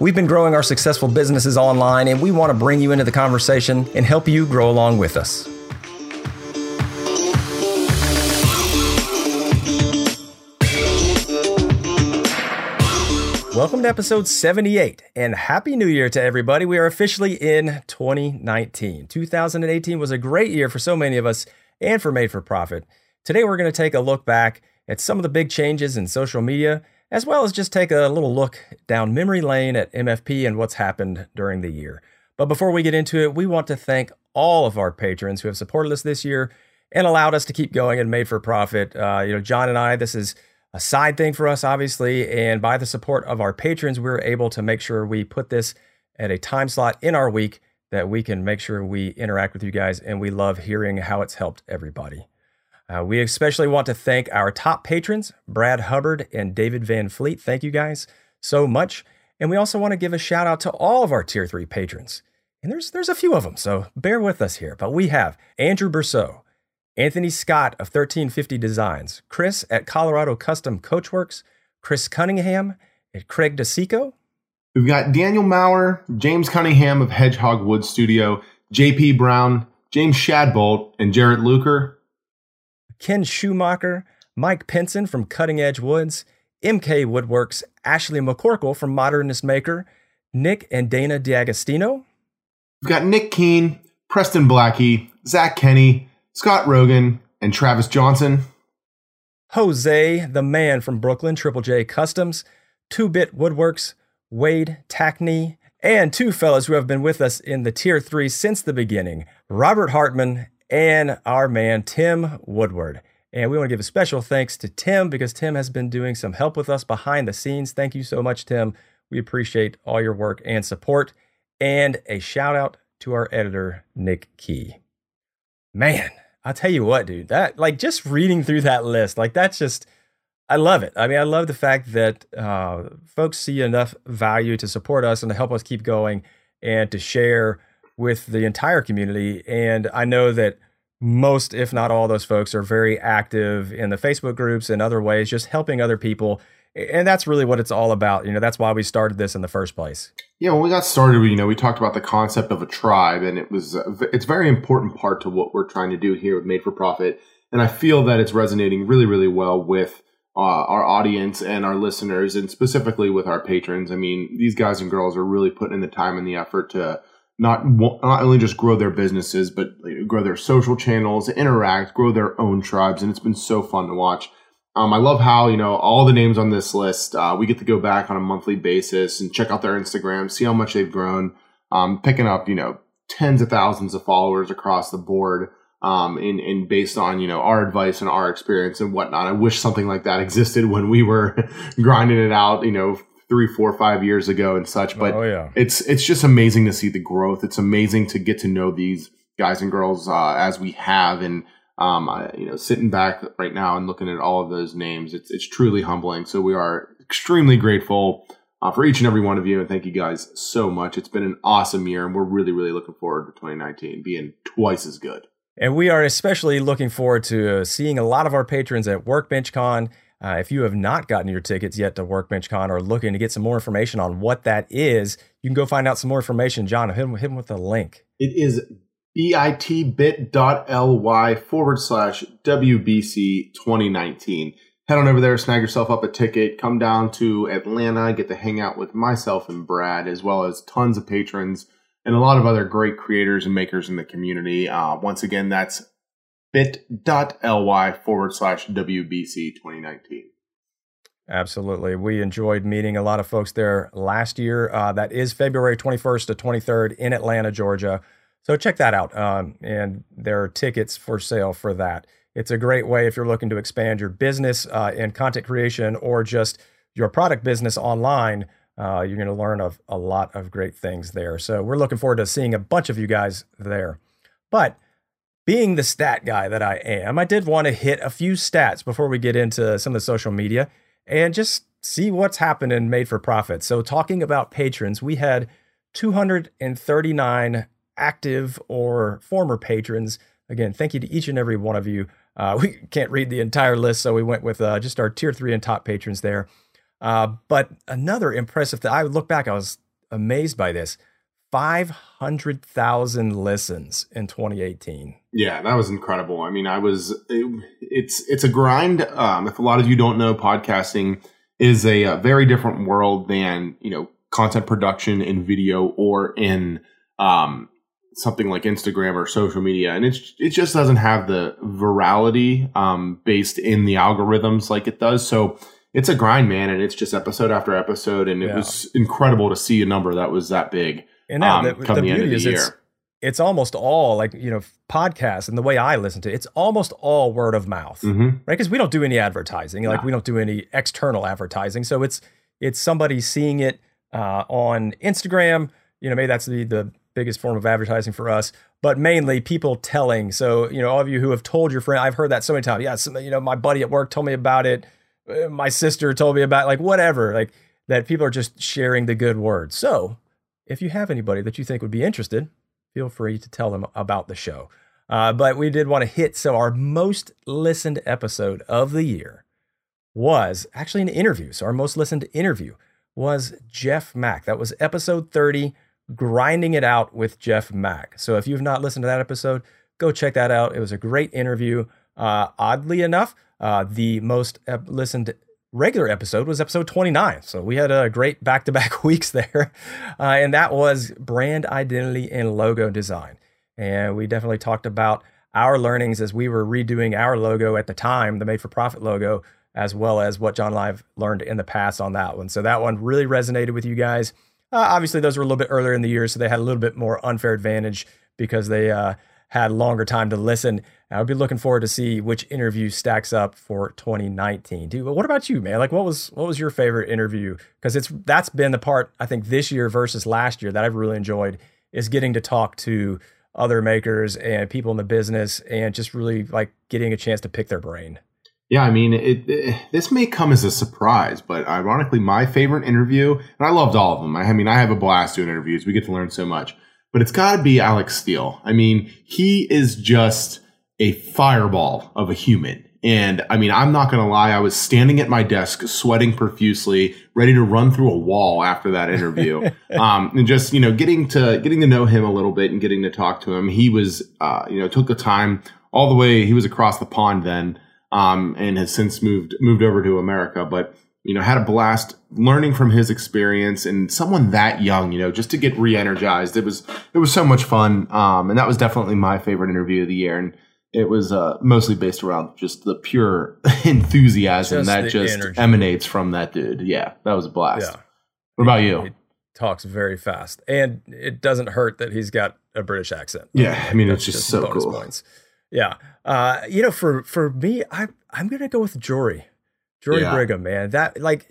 We've been growing our successful businesses online, and we want to bring you into the conversation and help you grow along with us. Welcome to episode 78, and Happy New Year to everybody. We are officially in 2019. 2018 was a great year for so many of us and for Made for Profit. Today, we're going to take a look back at some of the big changes in social media, as well as just take a little look down memory lane at MFP and what's happened during the year. But before we get into it, we want to thank all of our patrons who have supported us this year and allowed us to keep going and Made for Profit. John and I, this is a side thing for us, obviously, and by the support of our patrons, we're able to make sure we put this at a time slot in our week that we can make sure we interact with you guys, and we love hearing how it's helped everybody. We especially want to thank our top patrons, Brad Hubbard and David Van Fleet. Thank you guys so much. And we also want to give a shout out to all of our Tier 3 patrons. And there's a few of them, so bear with us here. But we have Andrew Berceau, Anthony Scott of 1350 Designs, Chris at Colorado Custom Coachworks, Chris Cunningham at Craig DeSico. We've got Daniel Maurer, James Cunningham of Hedgehog Wood Studio, JP Brown, James Shadbolt, and Jarrett Luker. Ken Schumacher, Mike Pinson from Cutting Edge Woods, MK Woodworks, Ashley McCorkle from Modernist Maker, Nick and Dana D'Agostino. We've got Nick Keene, Preston Blackie, Zach Kenny, Scott Rogan, and Travis Johnson. Jose, the man from Brooklyn, Triple J Customs, 2-Bit Woodworks, Wade Tackney, and two fellas who have been with us in the Tier 3 since the beginning, Robert Hartman and our man, Tim Woodward. And we want to give a special thanks to Tim because Tim has been doing some help with us behind the scenes. Thank you so much, Tim. We appreciate all your work and support. And a shout out to our editor, Nick Key. Man, I'll tell you what, dude, that, like, just reading through that list, like, that's just, I love it. I mean, I love the fact that folks see enough value to support us and to help us keep going and to share with the entire community. And I know that most, if not all, those folks are very active in the Facebook groups and other ways, just helping other people. And that's really what it's all about. You know, that's why we started this in the first place. Yeah, when we got started, you know, we talked about the concept of a tribe, and it's a very important part to what we're trying to do here with Made for Profit. And I feel that it's resonating really, really well with our audience and our listeners, and specifically with our patrons. I mean, these guys and girls are really putting in the time and the effort to not only just grow their businesses, but grow their social channels, interact, grow their own tribes. And it's been so fun to watch. I love how, you know, all the names on this list, we get to go back on a monthly basis and check out their Instagram, see how much they've grown, picking up, you know, tens of thousands of followers across the board, and based on, you know, our advice and our experience and whatnot. I wish something like that existed when we were grinding it out, you know, 3, 4, 5 years ago and such, but it's just amazing to see the growth. It's amazing to get to know these guys and girls as we have, and sitting back right now and looking at all of those names, it's truly humbling. So we are extremely grateful for each and every one of you, and thank you guys so much. It's been an awesome year, and we're really, really looking forward to 2019 being twice as good. And we are especially looking forward to seeing a lot of our patrons at WorkbenchCon. If you have not gotten your tickets yet to WorkbenchCon or looking to get some more information on what that is, you can go find out some more information. John, hit him with the link. It is bitbit.ly/WBC2019. Head on over there, snag yourself up a ticket, come down to Atlanta, get to hang out with myself and Brad, as well as tons of patrons and a lot of other great creators and makers in the community. Once again, that's bit.ly/WBC2019. Absolutely. We enjoyed meeting a lot of folks there last year. That is February 21st to 23rd in Atlanta, Georgia. So check that out. And there are tickets for sale for that. It's a great way if you're looking to expand your business in content creation or just your product business online. You're going to learn of a lot of great things there. So we're looking forward to seeing a bunch of you guys there. But being the stat guy that I am, I did want to hit a few stats before we get into some of the social media and just see what's happened in Made for Profit. So talking about patrons, we had 239 active or former patrons. Again, thank you to each and every one of you. We can't read the entire list, so we went with just our tier 3 and top patrons there. But another impressive thing, I look back, I was amazed by this. 500,000 listens in 2018. Yeah, that was incredible. I mean, it's a grind. If a lot of you don't know, podcasting is a very different world than, you know, content production in video or in something like Instagram or social media. And it just doesn't have the virality based in the algorithms like it does. So it's a grind, man. And it's just episode after episode. And it was incredible to see a number that was that big. And now the beauty is it's almost all, like, you know, podcasts and the way I listen to it, it's almost all word of mouth, right? Because we don't do any advertising, like we don't do any external advertising. So it's somebody seeing it on Instagram, you know, maybe that's the biggest form of advertising for us, but mainly people telling. So, you know, all of you who have told your friend, I've heard that so many times. Yeah, you know, my buddy at work told me about it. My sister told me about it, like whatever, like that people are just sharing the good word. So if you have anybody that you think would be interested, feel free to tell them about the show. But we did want to hit, so our most listened episode of the year was actually an interview. So our most listened interview was Jeff Mack. That was episode 30, Grinding It Out with Jeff Mack. So if you've not listened to that episode, go check that out. It was a great interview. Oddly enough, the most listened regular episode was episode 29. So we had a great back-to-back weeks there. And that was brand identity and logo design. And we definitely talked about our learnings as we were redoing our logo at the time, the Made for Profit logo, as well as what John Live learned in the past on that one. So that one really resonated with you guys. Obviously, those were a little bit earlier in the year, so they had a little bit more unfair advantage because they had longer time to listen. I'll be looking forward to see which interview stacks up for 2019. Dude, what about you, man? Like, what was your favorite interview? Because that's been the part, I think, this year versus last year that I've really enjoyed, is getting to talk to other makers and people in the business and just really like getting a chance to pick their brain. Yeah, I mean, this may come as a surprise, but ironically, my favorite interview, and I loved all of them. I mean, I have a blast doing interviews. We get to learn so much. But it's got to be Alex Steele. I mean, he is just a fireball of a human. And I mean, I'm not going to lie. I was standing at my desk, sweating profusely, ready to run through a wall after that interview. And just, you know, getting to know him a little bit and getting to talk to him. He was, you know, took the time all the way. He was across the pond then, and has since moved over to America. But, you know, had a blast learning from his experience, and someone that young, you know, just to get re-energized. It was so much fun. And that was definitely my favorite interview of the year. And it was mostly based around just the pure enthusiasm that emanates from that dude. Yeah, that was a blast. Yeah. What about you? He talks very fast, and it doesn't hurt that he's got a British accent. Yeah, I mean, it's just so cool. Points. Yeah. You know, for me, I'm going to go with Jory Brigham, man. That, like,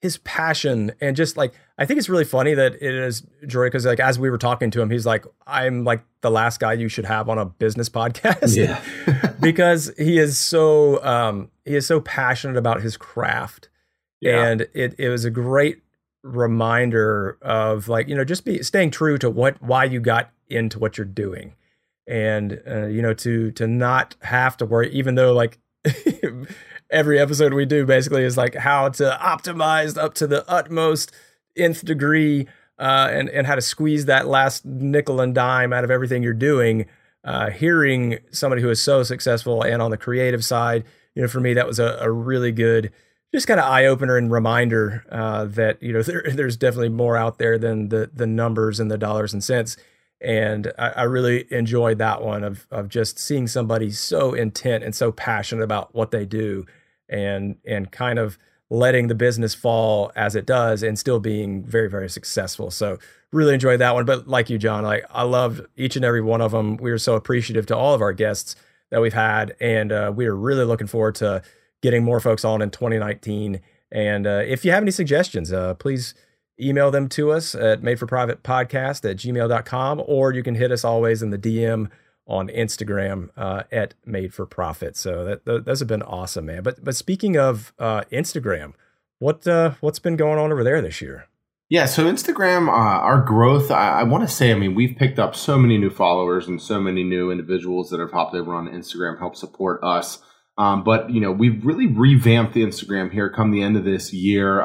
his passion and just like, I think it's really funny that it is Jory, because like as we were talking to him, he's like, I'm like the last guy you should have on a business podcast. Yeah. Because he is so passionate about his craft. Yeah. And it was a great reminder of, like, you know, just staying true to why you got into what you're doing, and you know, to not have to worry, even though, like, every episode we do basically is like how to optimize up to the utmost nth degree, and how to squeeze that last nickel and dime out of everything you're doing. Hearing somebody who is so successful and on the creative side, you know, for me, that was a really good, just kind of eye opener and reminder that, you know, there's definitely more out there than the numbers and the dollars and cents. And I really enjoyed that one of just seeing somebody so intent and so passionate about what they do, and kind of letting the business fall as it does and still being very, very successful. So really enjoyed that one. But like you, John, like, I loved each and every one of them. We are so appreciative to all of our guests that we've had. And we are really looking forward to getting more folks on in 2019. And if you have any suggestions, please email them to us at madeforprivatepodcast@gmail.com, or you can hit us always in the DM on Instagram at Made for Profit. So those have been awesome, man. But speaking of Instagram, what's been going on over there this year? Yeah, so Instagram, our growth, I want to say, I mean, we've picked up so many new followers and so many new individuals that have hopped over on Instagram, help support us. But, you know, we've really revamped the Instagram here come the end of this year,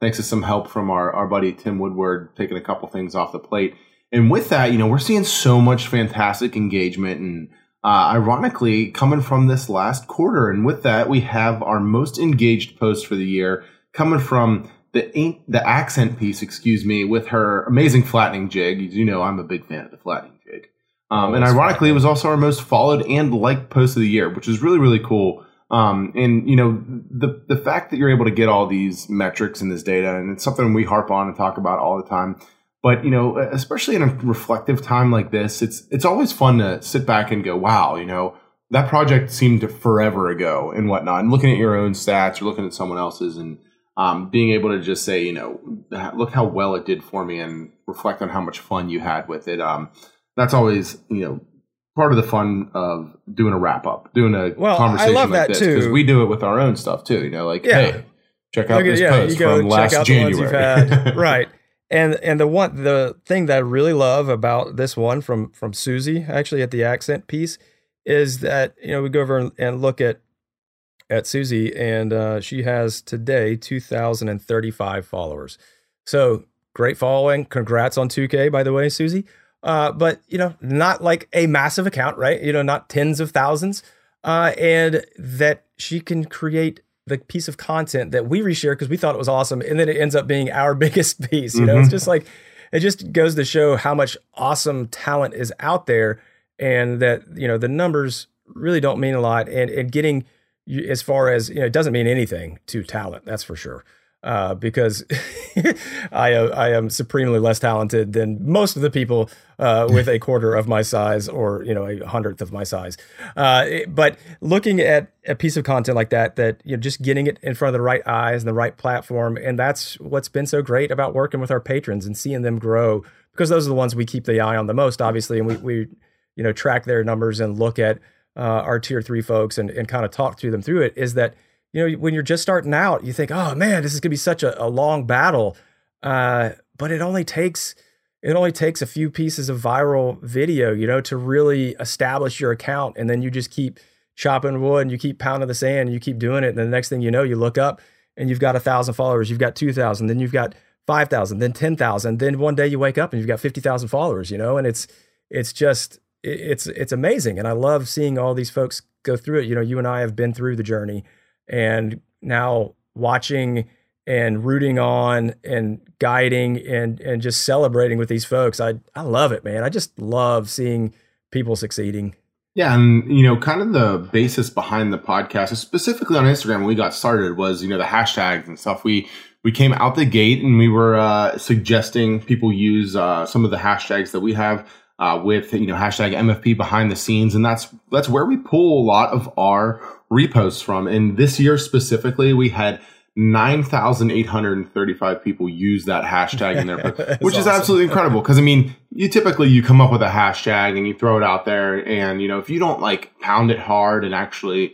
thanks to some help from our buddy Tim Woodward, taking a couple things off the plate. And with that, you know, we're seeing so much fantastic engagement and ironically coming from this last quarter. And with that, we have our most engaged post for the year coming from the accent piece, with her amazing flattening jig. You know, I'm a big fan of the flattening jig. And ironically, it was also our most followed and liked post of the year, which is really, really cool. And, you know, the fact that you're able to get all these metrics and this data, and it's something we harp on and talk about all the time. But, you know, especially in a reflective time like this, it's always fun to sit back and go, wow, you know, that project seemed forever ago and whatnot. And looking at your own stats or looking at someone else's and being able to just say, you know, look how well it did for me and reflect on how much fun you had with it. That's always, you know, part of the fun of doing a wrap up, doing a conversation like this, because we do it with our own stuff too. You know, like, hey, check out this post from last January. Right. And the thing that I really love about this one from Susie, actually at the accent piece, is that, you know, we go over and look at Susie, and she has today 2,035 followers. So great following. Congrats on 2K, by the way, Susie. But, you know, not like a massive account, right? You know, not tens of thousands. And that she can create the piece of content that we reshare because we thought it was awesome. And then it ends up being our biggest piece. You know, It's just like, it just goes to show how much awesome talent is out there, and that, you know, the numbers really don't mean a lot. And getting, as far as, you know, it doesn't mean anything to talent. That's for sure. Because I am supremely less talented than most of the people with a quarter of my size, or, you know, 100th of my size. But looking at a piece of content like that, you know, just getting it in front of the right eyes and the right platform. And that's what's been so great about working with our patrons and seeing them grow, because those are the ones we keep the eye on the most, obviously. And we you know, track their numbers and look at our tier 3 folks and kind of talk to them through it, is that, you know, when you're just starting out, you think, oh man, this is going to be such a long battle. But it only takes a few pieces of viral video, you know, to really establish your account. And then you just keep chopping wood and you keep pounding the sand and you keep doing it. And the next thing you know, you look up and you've got 1,000 followers, you've got 2,000, then you've got 5,000, then 10,000. Then one day you wake up and you've got 50,000 followers, you know, and it's just amazing. And I love seeing all these folks go through it. You know, you and I have been through the journey, and now watching and rooting on and guiding and just celebrating with these folks. I love it, man. I just love seeing people succeeding. Yeah. And, you know, kind of the basis behind the podcast, specifically on Instagram, when we got started, was, you know, the hashtags and stuff. We came out the gate and we were suggesting people use some of the hashtags that we have with, you know, hashtag MFP behind the scenes. And that's where we pull a lot of our reposts from. And this year specifically, we had 9,835 people use that hashtag in their post, which is absolutely incredible. Because, I mean, you typically come up with a hashtag and you throw it out there. And, you know, if you don't like pound it hard and actually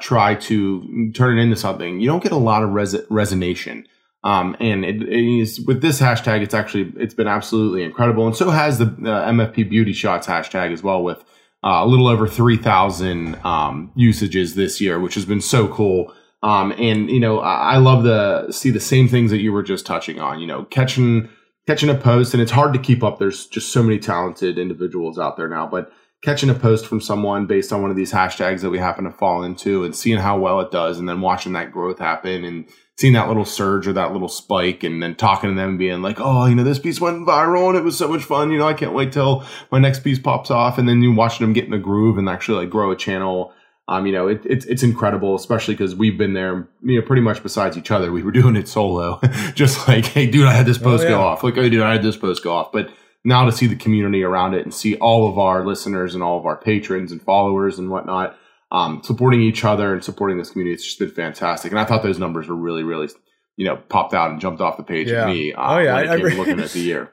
try to turn it into something, you don't get a lot of resonation. And it is with this hashtag, it's been absolutely incredible. And so has the MFP Beauty Shots hashtag as well, with a little over 3,000 usages this year, which has been so cool. And, you know, I love to see the same things that you were just touching on, you know, catching a post. And it's hard to keep up. There's just so many talented individuals out there now, but catching a post from someone based on one of these hashtags that we happen to fall into and seeing how well it does, and then watching that growth happen and seeing that little surge or that little spike, and then talking to them and being like, oh, you know, this piece went viral and it was so much fun. You know, I can't wait till my next piece pops off. And then you watching them get in the groove and actually like grow a channel. You know, it's incredible, especially because we've been there, you know, pretty much besides each other. We were doing it solo, just like, hey, dude, I had this post go off. Like, hey, dude, I had this post go off. But now to see the community around it and see all of our listeners and all of our patrons and followers and whatnot, supporting each other and supporting this community, it's just been fantastic. And I thought those numbers were really, really, you know, popped out and jumped off the page at me. When I came looking at the year.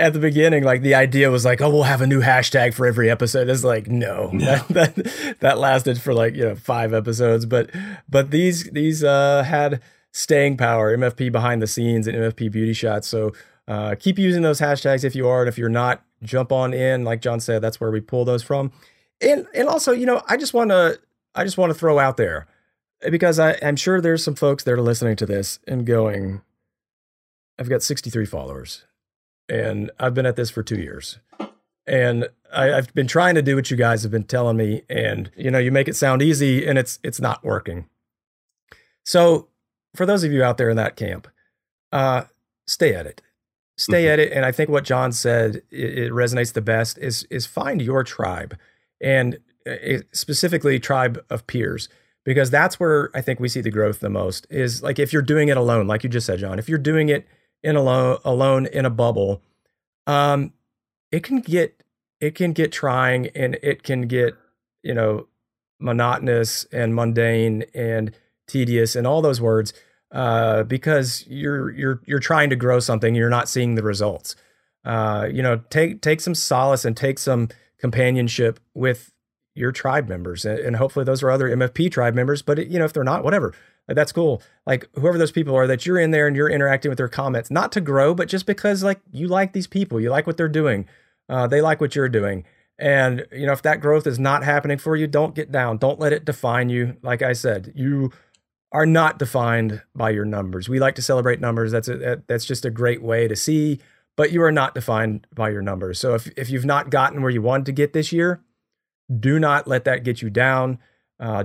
at the beginning, like the idea was like, oh, we'll have a new hashtag for every episode. It's like, no. That lasted for like, 5 episodes, but these had staying power, MFP behind the scenes and MFP beauty shots. So keep using those hashtags if you are, and if you're not, jump on in. Like John said, that's where we pull those from. And also, I just want to throw out there, because I'm sure there's some folks that are listening to this and going, I've got 63 followers and I've been at this for 2 years, and I've been trying to do what you guys have been telling me. And, you make it sound easy, and it's not working. So for those of you out there in that camp, stay at it. And I think what John said, it resonates the best is find your tribe, and specifically tribe of peers, because that's where I think we see the growth the most, is like, if you're doing it alone, like you just said, John, if you're doing it alone in a bubble, it can get trying, and it can get, monotonous and mundane and tedious and all those words, because you're trying to grow something, you're not seeing the results. Take some solace and take some companionship with your tribe members, and hopefully those are other MFP tribe members. But if they're not, whatever, that's cool. Like whoever those people are that you're in there and you're interacting with their comments, not to grow, but just because like you like these people, you like what they're doing, they like what you're doing, and if that growth is not happening for you, don't get down. Don't let it define you. Like I said, you are not defined by your numbers. We like to celebrate numbers. That's just a great way to see, but you are not defined by your numbers. So if you've not gotten where you wanted to get this year, do not let that get you down.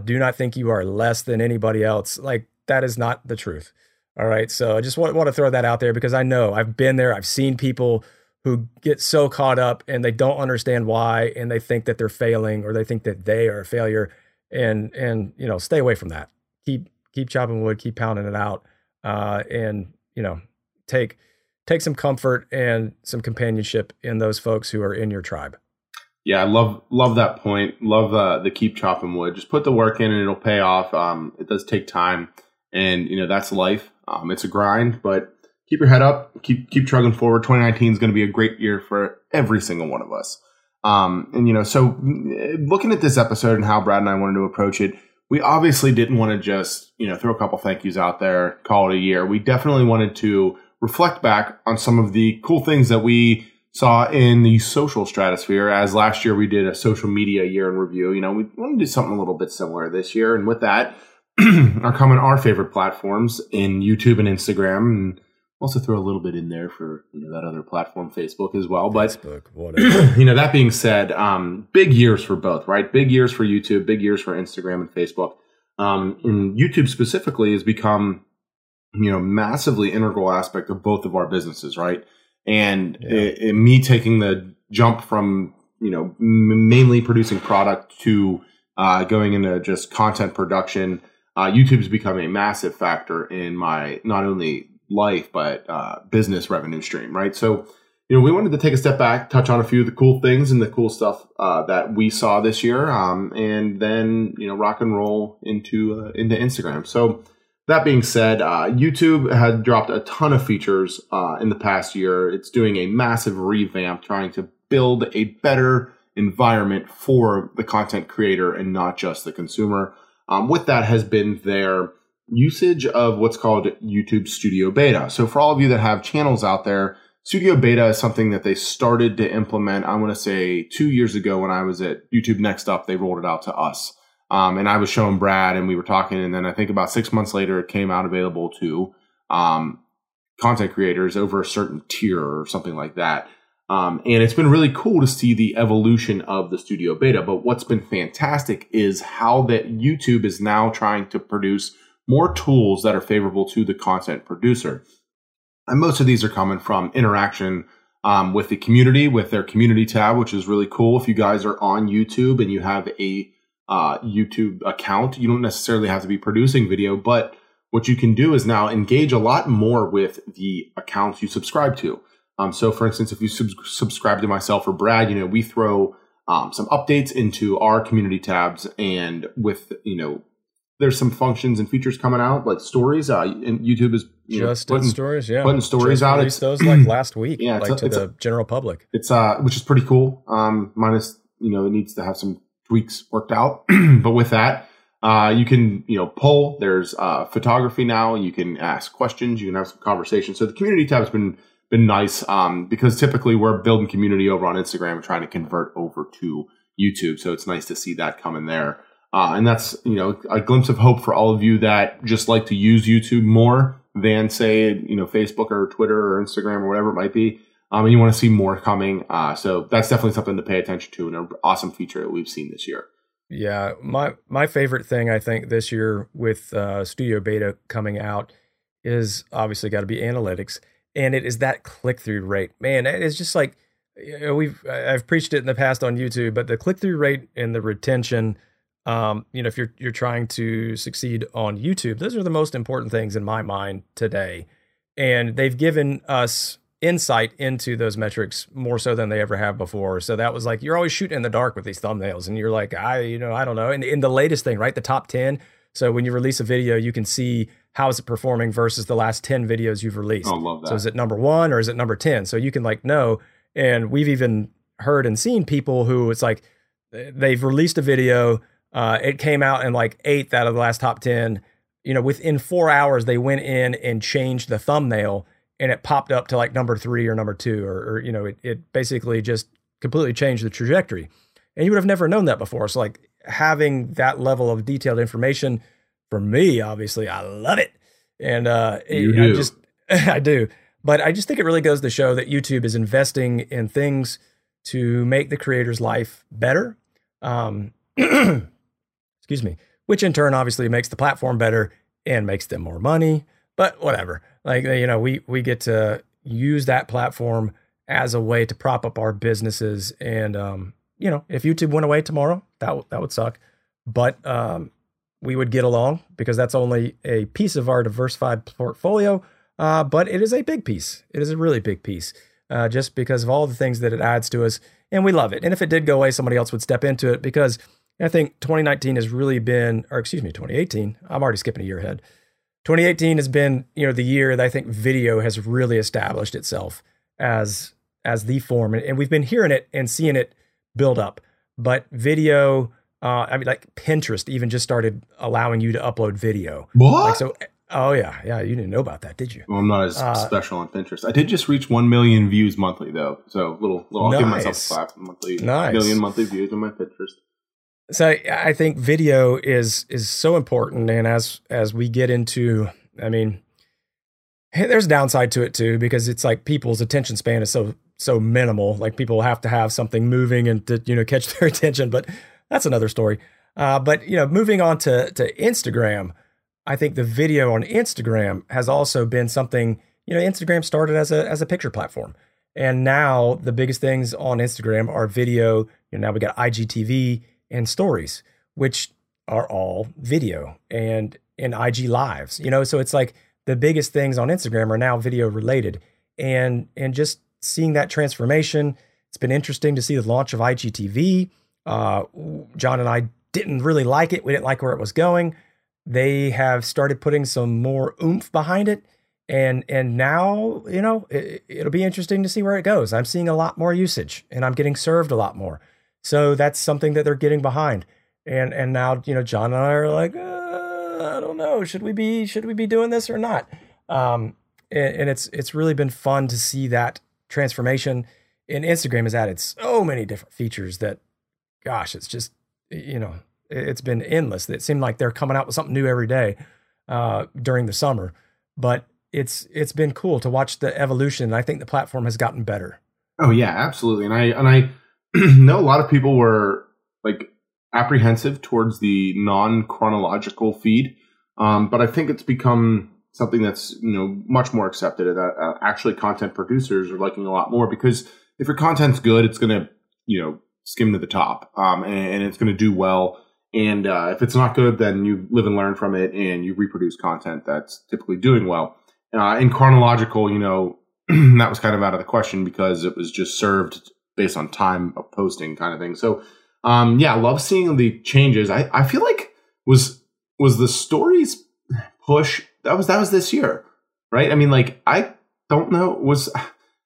Do not think you are less than anybody else. Like that is not the truth. All right. So I just want to throw that out there, because I know I've been there. I've seen people who get so caught up and they don't understand why, and they think that they're failing, or they think that they are a failure, and stay away from that. Keep chopping wood, keep pounding it out, and take some comfort and some companionship in those folks who are in your tribe. Yeah, I love that point. Love the keep chopping wood. Just put the work in and it'll pay off. It does take time, and that's life. It's a grind, but keep your head up. Keep chugging forward. 2019 is going to be a great year for every single one of us. So looking at this episode and how Brad and I wanted to approach it, we obviously didn't want to just, throw a couple thank yous out there, call it a year. We definitely wanted to reflect back on some of the cool things that we saw in the social stratosphere. As last year we did a social media year in review, we want to do something a little bit similar this year. And with that are coming our favorite platforms in YouTube and Instagram, and also throw a little bit in there for that other platform, Facebook as well. But Facebook, that being said, big years for both, right? Big years for YouTube, big years for Instagram and Facebook. And YouTube specifically has become, massively integral aspect of both of our businesses, right? And yeah. It, me taking the jump from mainly producing product to going into just content production, YouTube's become a massive factor in my not only life, but business revenue stream, right? So, we wanted to take a step back, touch on a few of the cool things and the cool stuff that we saw this year, and then, rock and roll into Instagram. So that being said, YouTube had dropped a ton of features in the past year. It's doing a massive revamp, trying to build a better environment for the content creator and not just the consumer. With that has been their usage of what's called YouTube Studio Beta. So for all of you that have channels out there, Studio Beta is something that they started to implement, I want to say 2 years ago when I was at YouTube Next Up. They rolled it out to us. And I was showing Brad and we were talking, and then I think about 6 months later, it came out available to content creators over a certain tier or something like that. And it's been really cool to see the evolution of the Studio Beta. But what's been fantastic is how that YouTube is now trying to produce more tools that are favorable to the content producer. And most of these are coming from interaction with the community, with their community tab, which is really cool. If you guys are on YouTube and you have a YouTube account, you don't necessarily have to be producing video, but what you can do is now engage a lot more with the accounts you subscribe to. So for instance, if you subscribe to myself or Brad, we throw some updates into our community tabs, and with there's some functions and features coming out, like stories. And YouTube is putting stories out. Released those like last week, to the general public. It's which is pretty cool. Minus, it needs to have some tweaks worked out. But with that, you can poll. There's photography now. You can ask questions. You can have some conversations. So the community tab's been nice because typically we're building community over on Instagram and trying to convert over to YouTube. So it's nice to see that coming there. And that's, a glimpse of hope for all of you that just like to use YouTube more than, say, Facebook or Twitter or Instagram or whatever it might be. And you want to see more coming. So that's definitely something to pay attention to and an awesome feature that we've seen this year. Yeah. My favorite thing, I think, this year with Studio Beta coming out is obviously got to be analytics. And it is that click-through rate. Man, it's just like I've preached it in the past on YouTube, but the click-through rate and the retention – if you're trying to succeed on YouTube, those are the most important things in my mind today. And they've given us insight into those metrics more so than they ever have before. So that was like, you're always shooting in the dark with these thumbnails and you're like, I don't know. And in the latest thing, right? The top 10. So when you release a video, you can see how is it performing versus the last 10 videos you've released. I love that. So is it number 1 or is it number 10? So you can know, and we've even heard and seen people who it's like, they've released a video. It came out in 8th out of the last top 10, within 4 hours, they went in and changed the thumbnail and it popped up to number 3 or number 2, or it basically just completely changed the trajectory. And you would have never known that before. So having that level of detailed information for me, obviously I love it. And, I do, but I just think it really goes to show that YouTube is investing in things to make the creator's life better. Excuse me, which in turn obviously makes the platform better and makes them more money, but whatever. We get to use that platform as a way to prop up our businesses. And, if YouTube went away tomorrow, that would suck. But we would get along because that's only a piece of our diversified portfolio. But it is a big piece. It is a really big piece just because of all the things that it adds to us. And we love it. And if it did go away, somebody else would step into it because I think 2018. I'm already skipping a year ahead. 2018 has been, the year that I think video has really established itself as the form. And we've been hearing it and seeing it build up. But video, Pinterest even just started allowing you to upload video. What? Oh, yeah. You didn't know about that, did you? Well, I'm not as special on Pinterest. I did just reach 1 million views monthly, though. So little I'll give myself a clap. Million monthly views on my Pinterest. So I think video is so important. And as we get into, there's a downside to it, too, because it's people's attention span is so minimal. People have to have something moving and to, catch their attention. But that's another story. But moving on to Instagram, I think the video on Instagram has also been something, Instagram started as a picture platform. And now the biggest things on Instagram are video. Now we got IGTV and stories, which are all video and IG lives, so it's the biggest things on Instagram are now video related and just seeing that transformation. It's been interesting to see the launch of IGTV. John and I didn't really like it. We didn't like where it was going. They have started putting some more oomph behind it. And now, it'll be interesting to see where it goes. I'm seeing a lot more usage and I'm getting served a lot more. So that's something that they're getting behind. And now, John and I are I don't know, should we be doing this or not? And it's really been fun to see that transformation. And Instagram has added so many different features that, gosh, it's just, it's been endless. It seemed like they're coming out with something new every day during the summer, but it's been cool to watch the evolution. I think the platform has gotten better. Oh yeah, absolutely. And I know a lot of people were apprehensive towards the non-chronological feed, but I think it's become something that's much more accepted. And actually, content producers are liking a lot more because if your content's good, it's going to skim to the top, and it's going to do well. And if it's not good, then you live and learn from it and you reproduce content that's typically doing well. In chronological, that was kind of out of the question because it was just served based on time of posting kind of thing. So, I love seeing the changes. I feel like was was the stories push. That was this year, right? I mean, like, I don't know.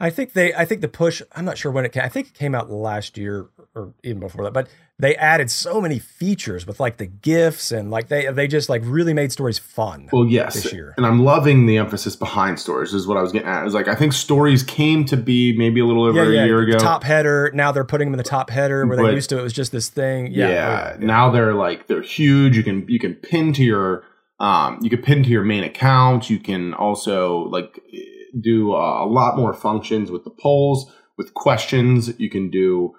I think the push, I'm not sure when it came. I think it came out last year or even before that, but they added so many features with like the GIFs and like they just like really made stories fun. Well, yes. This year. And I'm loving the emphasis behind stories is what I was getting at. It was like, I think stories came to be maybe a little over a year ago. Top header. Now they're putting them in the top header where they used to, it was just this thing. Yeah. Now they're like, they're huge. You can pin to your, main account. You can also like do a lot more functions with the polls, with questions. You can do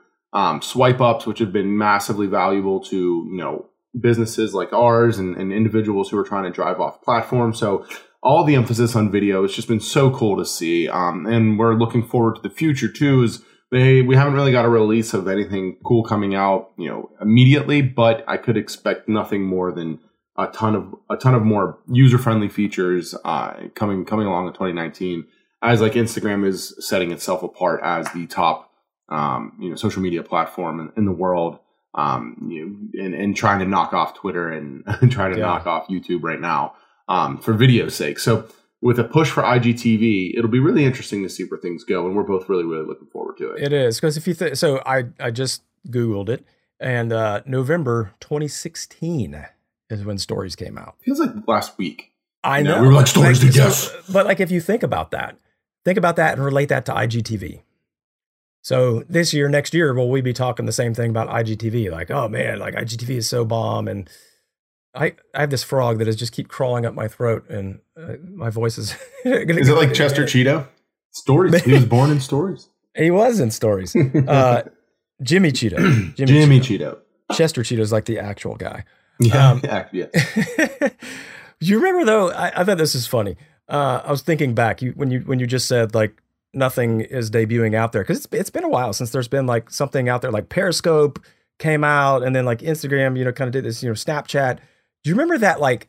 swipe ups, which have been massively valuable to, you know, businesses like ours and individuals who are trying to drive off platform. So all the emphasis on video, it's just been so cool to see. And we're looking forward to the future too, is we haven't really got a release of anything cool coming out, you know, immediately, but I could expect nothing more than a ton of more user-friendly features coming along in 2019, as like Instagram is setting itself apart as the top social media platform in the world, and trying to knock off Twitter and trying to knock off YouTube right now for video's sake. So with a push for IGTV, it'll be really interesting to see where things go, and we're both really, really looking forward to it. It is, because if you I just Googled it, and November 2016. Is when stories came out. Feels like last week. I know. We were like, stories to guess. But like, if you think about that and relate that to IGTV. So this year, next year, will we be talking the same thing about IGTV? Like, oh man, like IGTV is so bomb. And I have this frog that is just keep crawling up my throat and my voice is. Is it like Chester Cheeto? Stories. He was born in stories. He was in stories. Jimmy Cheeto. Jimmy Cheeto. Chester Cheeto is like the actual guy. Yeah. You remember though? I thought this is funny. I was thinking back when you just said like nothing is debuting out there, because it's been a while since there's been like something out there. Like Periscope came out, and then like Instagram, you know, kind of did this. You know, Snapchat. Do you remember that like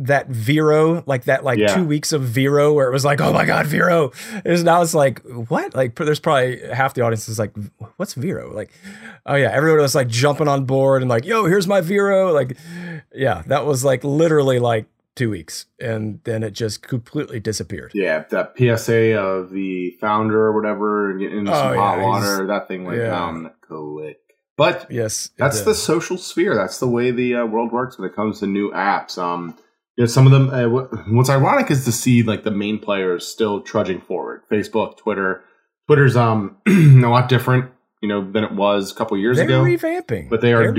that Vero, like that 2 weeks of Vero where it was like, oh my God, Vero. And now it's like, what? Like there's probably half the audience is like, what's Vero? Like, oh yeah. Everyone was like jumping on board and like, yo, here's my Vero. Like, yeah, that was like literally like 2 weeks. And then it just completely disappeared. Yeah. That PSA of the founder or whatever, and getting into some hot water, that thing went down the click. But yes, that's the social sphere. That's the way the world works when it comes to new apps. You know, some of them, what's ironic is to see like the main players still trudging forward. Facebook, Twitter. Twitter's a lot different, you know, than it was a couple years ago. They're revamping. But they're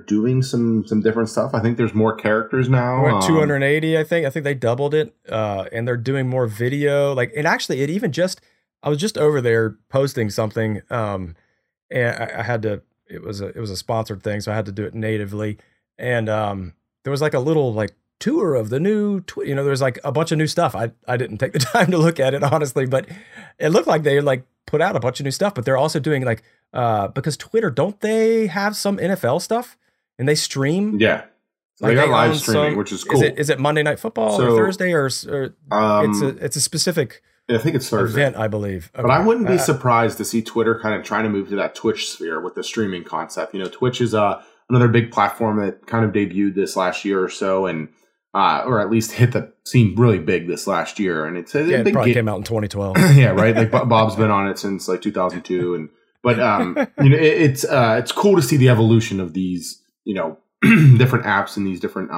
doing some different stuff. I think there's more characters now. 280, I think. I think they doubled it. And they're doing more video. Like, and actually it even just, I was just over there posting something. And I had to, it was a sponsored thing, so I had to do it natively. And there was like a little like tour of the new, you know, there's like a bunch of new stuff. I didn't take the time to look at it, honestly, but it looked like they like put out a bunch of new stuff, but they're also doing like, because Twitter, don't they have some NFL stuff and they stream? Yeah. So like they got live streaming, which is cool. Is it Monday Night Football or Thursday or it's a specific, I think it's Thursday event, I believe. Okay. But I wouldn't be surprised to see Twitter kind of trying to move to that Twitch sphere with the streaming concept. You know, Twitch is another big platform that kind of debuted this last year or so, and or at least hit the scene really big this last year, and it probably came out in 2012. Yeah, right. Like Bob's been on it since like 2002, it's cool to see the evolution of these, you know, different apps and these different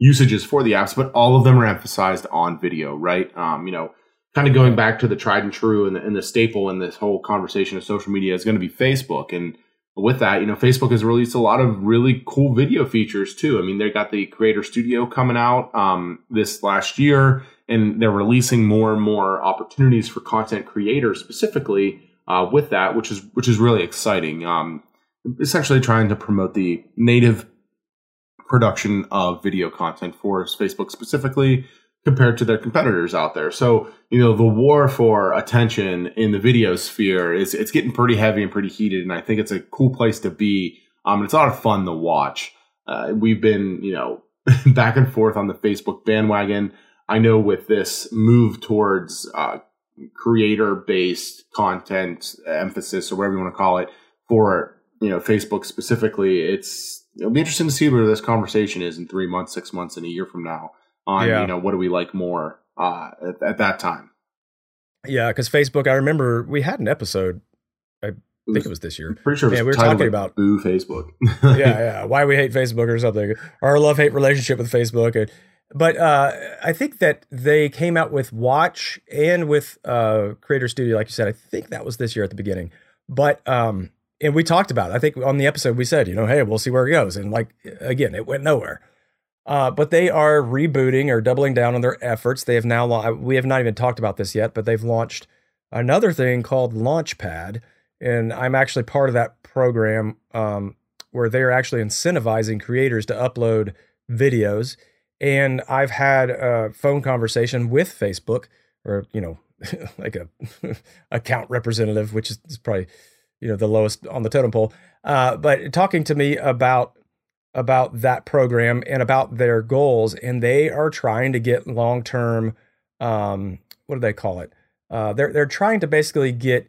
usages for the apps, but all of them are emphasized on video, right? You know, kind of going back to the tried and true and the staple in this whole conversation of social media is going to be Facebook. And with that, you know, Facebook has released a lot of really cool video features too. I mean, they got the Creator Studio coming out this last year, and they're releasing more and more opportunities for content creators specifically with that, which is really exciting. Essentially trying to promote the native production of video content for Facebook specifically compared to their competitors out there. So, you know, the war for attention in the video sphere it's getting pretty heavy and pretty heated. And I think it's a cool place to be. And it's a lot of fun to watch. We've been, you know, back and forth on the Facebook bandwagon. I know with this move towards creator-based content emphasis or whatever you want to call it for, you know, Facebook specifically, it's it'll be interesting to see where this conversation is in 3 months, 6 months, and a year from now on, you know, what do we like more at that time? Yeah, because Facebook, I remember we had an episode, I think it was this year. Pretty sure it was we were talking about boo Facebook. yeah, why we hate Facebook or something. Our love-hate relationship with Facebook. But I think that they came out with Watch and with Creator Studio, like you said. I think that was this year at the beginning. But and we talked about it. I think on the episode we said, you know, hey, we'll see where it goes. And like, again, it went nowhere. But they are rebooting or doubling down on their efforts. They have now, we have not even talked about this yet, but they've launched another thing called Launchpad. And I'm actually part of that program where they're actually incentivizing creators to upload videos. And I've had a phone conversation with Facebook or, you know, like a account representative, which is probably, you know, the lowest on the totem pole, but talking to me about that program and about their goals. And they are trying to get long-term, what do they call it? They're trying to basically get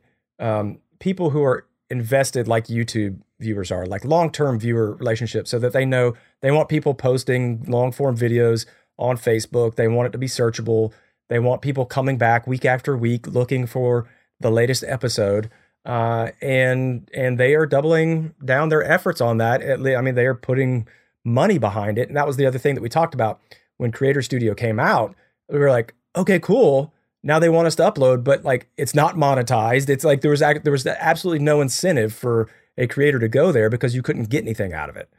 people who are invested like YouTube viewers are, like long-term viewer relationships, so that they know they want people posting long-form videos on Facebook. They want it to be searchable. They want people coming back week after week looking for the latest episode. And they are doubling down their efforts on that. At least, I mean, they are putting money behind it. And that was the other thing that we talked about when Creator Studio came out. We were like, okay, cool. Now they want us to upload, but like, it's not monetized. It's like, there was absolutely no incentive for a creator to go there because you couldn't get anything out of it.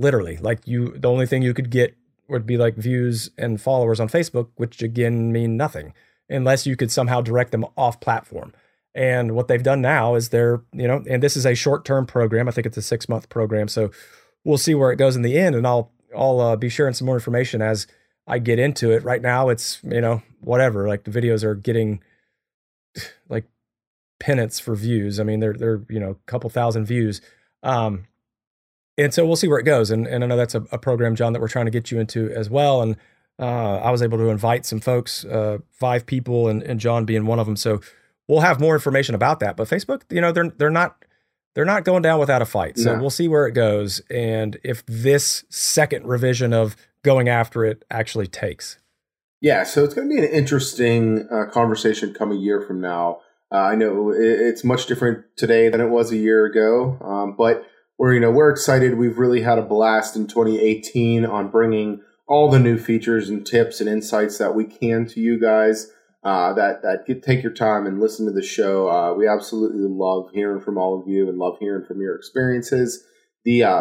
Literally, like the only thing you could get would be like views and followers on Facebook, which again mean nothing unless you could somehow direct them off platform. And what they've done now is they're, you know, and this is a short-term program. I think it's a 6-month program. So we'll see where it goes in the end. And I'll be sharing some more information as I get into it. Right now it's, you know, whatever, like the videos are getting like penance for views. I mean, they're, you know, a couple thousand views. And so we'll see where it goes. And I know that's a program, John, that we're trying to get you into as well. And I was able to invite some folks, 5 people and John being one of them. So we'll have more information about that, but Facebook, you know, they're not going down without a fight. So we'll see where it goes and if this second revision of going after it actually takes. Yeah, so it's going to be an interesting conversation come a year from now. I know it's much different today than it was a year ago, but we're excited. We've really had a blast in 2018 on bringing all the new features and tips and insights that we can to you guys. Take your time and listen to the show. We absolutely love hearing from all of you and love hearing from your experiences.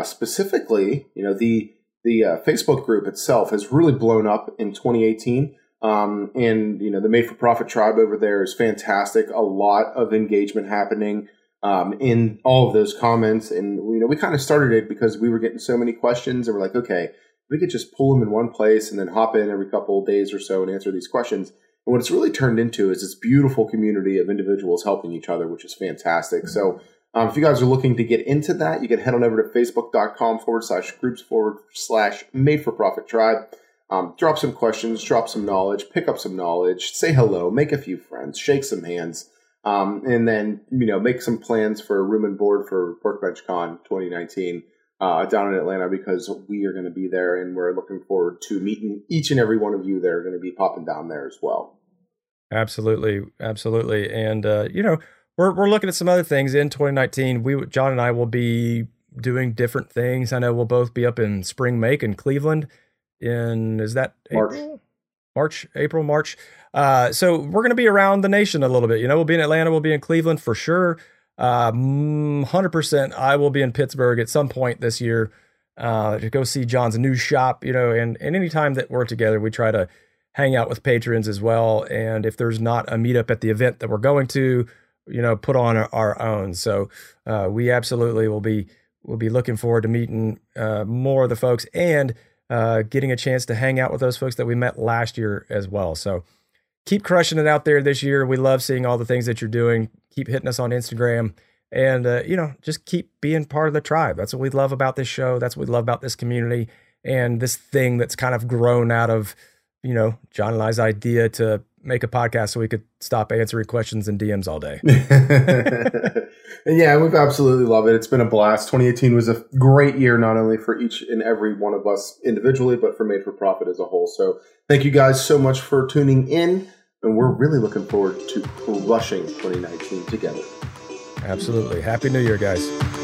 Specifically, you know, the Facebook group itself has really blown up in 2018. And, you know, the Made for Profit tribe over there is fantastic. A lot of engagement happening in all of those comments. And, you know, we kind of started it because we were getting so many questions and we're like, okay, we could just pull them in one place and then hop in every couple of days or so and answer these questions. And what it's really turned into is this beautiful community of individuals helping each other, which is fantastic. So if you guys are looking to get into that, you can head on over to facebook.com/groups/Made for Profit Tribe. Drop some questions, drop some knowledge, pick up some knowledge, say hello, make a few friends, shake some hands, and then, you know, make some plans for a room and board for WorkbenchCon 2019 down in Atlanta, because we are going to be there and we're looking forward to meeting each and every one of you that are going to be popping down there as well. Absolutely. And, you know, we're looking at some other things in 2019. John and I will be doing different things. I know we'll both be up in Spring Make in Cleveland in March. So we're going to be around the nation a little bit. You know, we'll be in Atlanta, we'll be in Cleveland for sure. 100% I will be in Pittsburgh at some point this year to go see John's new shop, you know, and any time that we're together, we try to hang out with patrons as well. And if there's not a meetup at the event that we're going to, you know, put on our own. So we absolutely will be looking forward to meeting more of the folks and getting a chance to hang out with those folks that we met last year as well. So keep crushing it out there this year. We love seeing all the things that you're doing. Keep hitting us on Instagram and, you know, just keep being part of the tribe. That's what we love about this show. That's what we love about this community and this thing that's kind of grown out of, you know, John and I's idea to make a podcast so we could stop answering questions and DMs all day. Yeah, we've absolutely loved it. It's been a blast. 2018 was a great year, not only for each and every one of us individually, but for Made for Profit as a whole. So thank you guys so much for tuning in. And we're really looking forward to crushing 2019 together. Absolutely. Happy New Year, guys.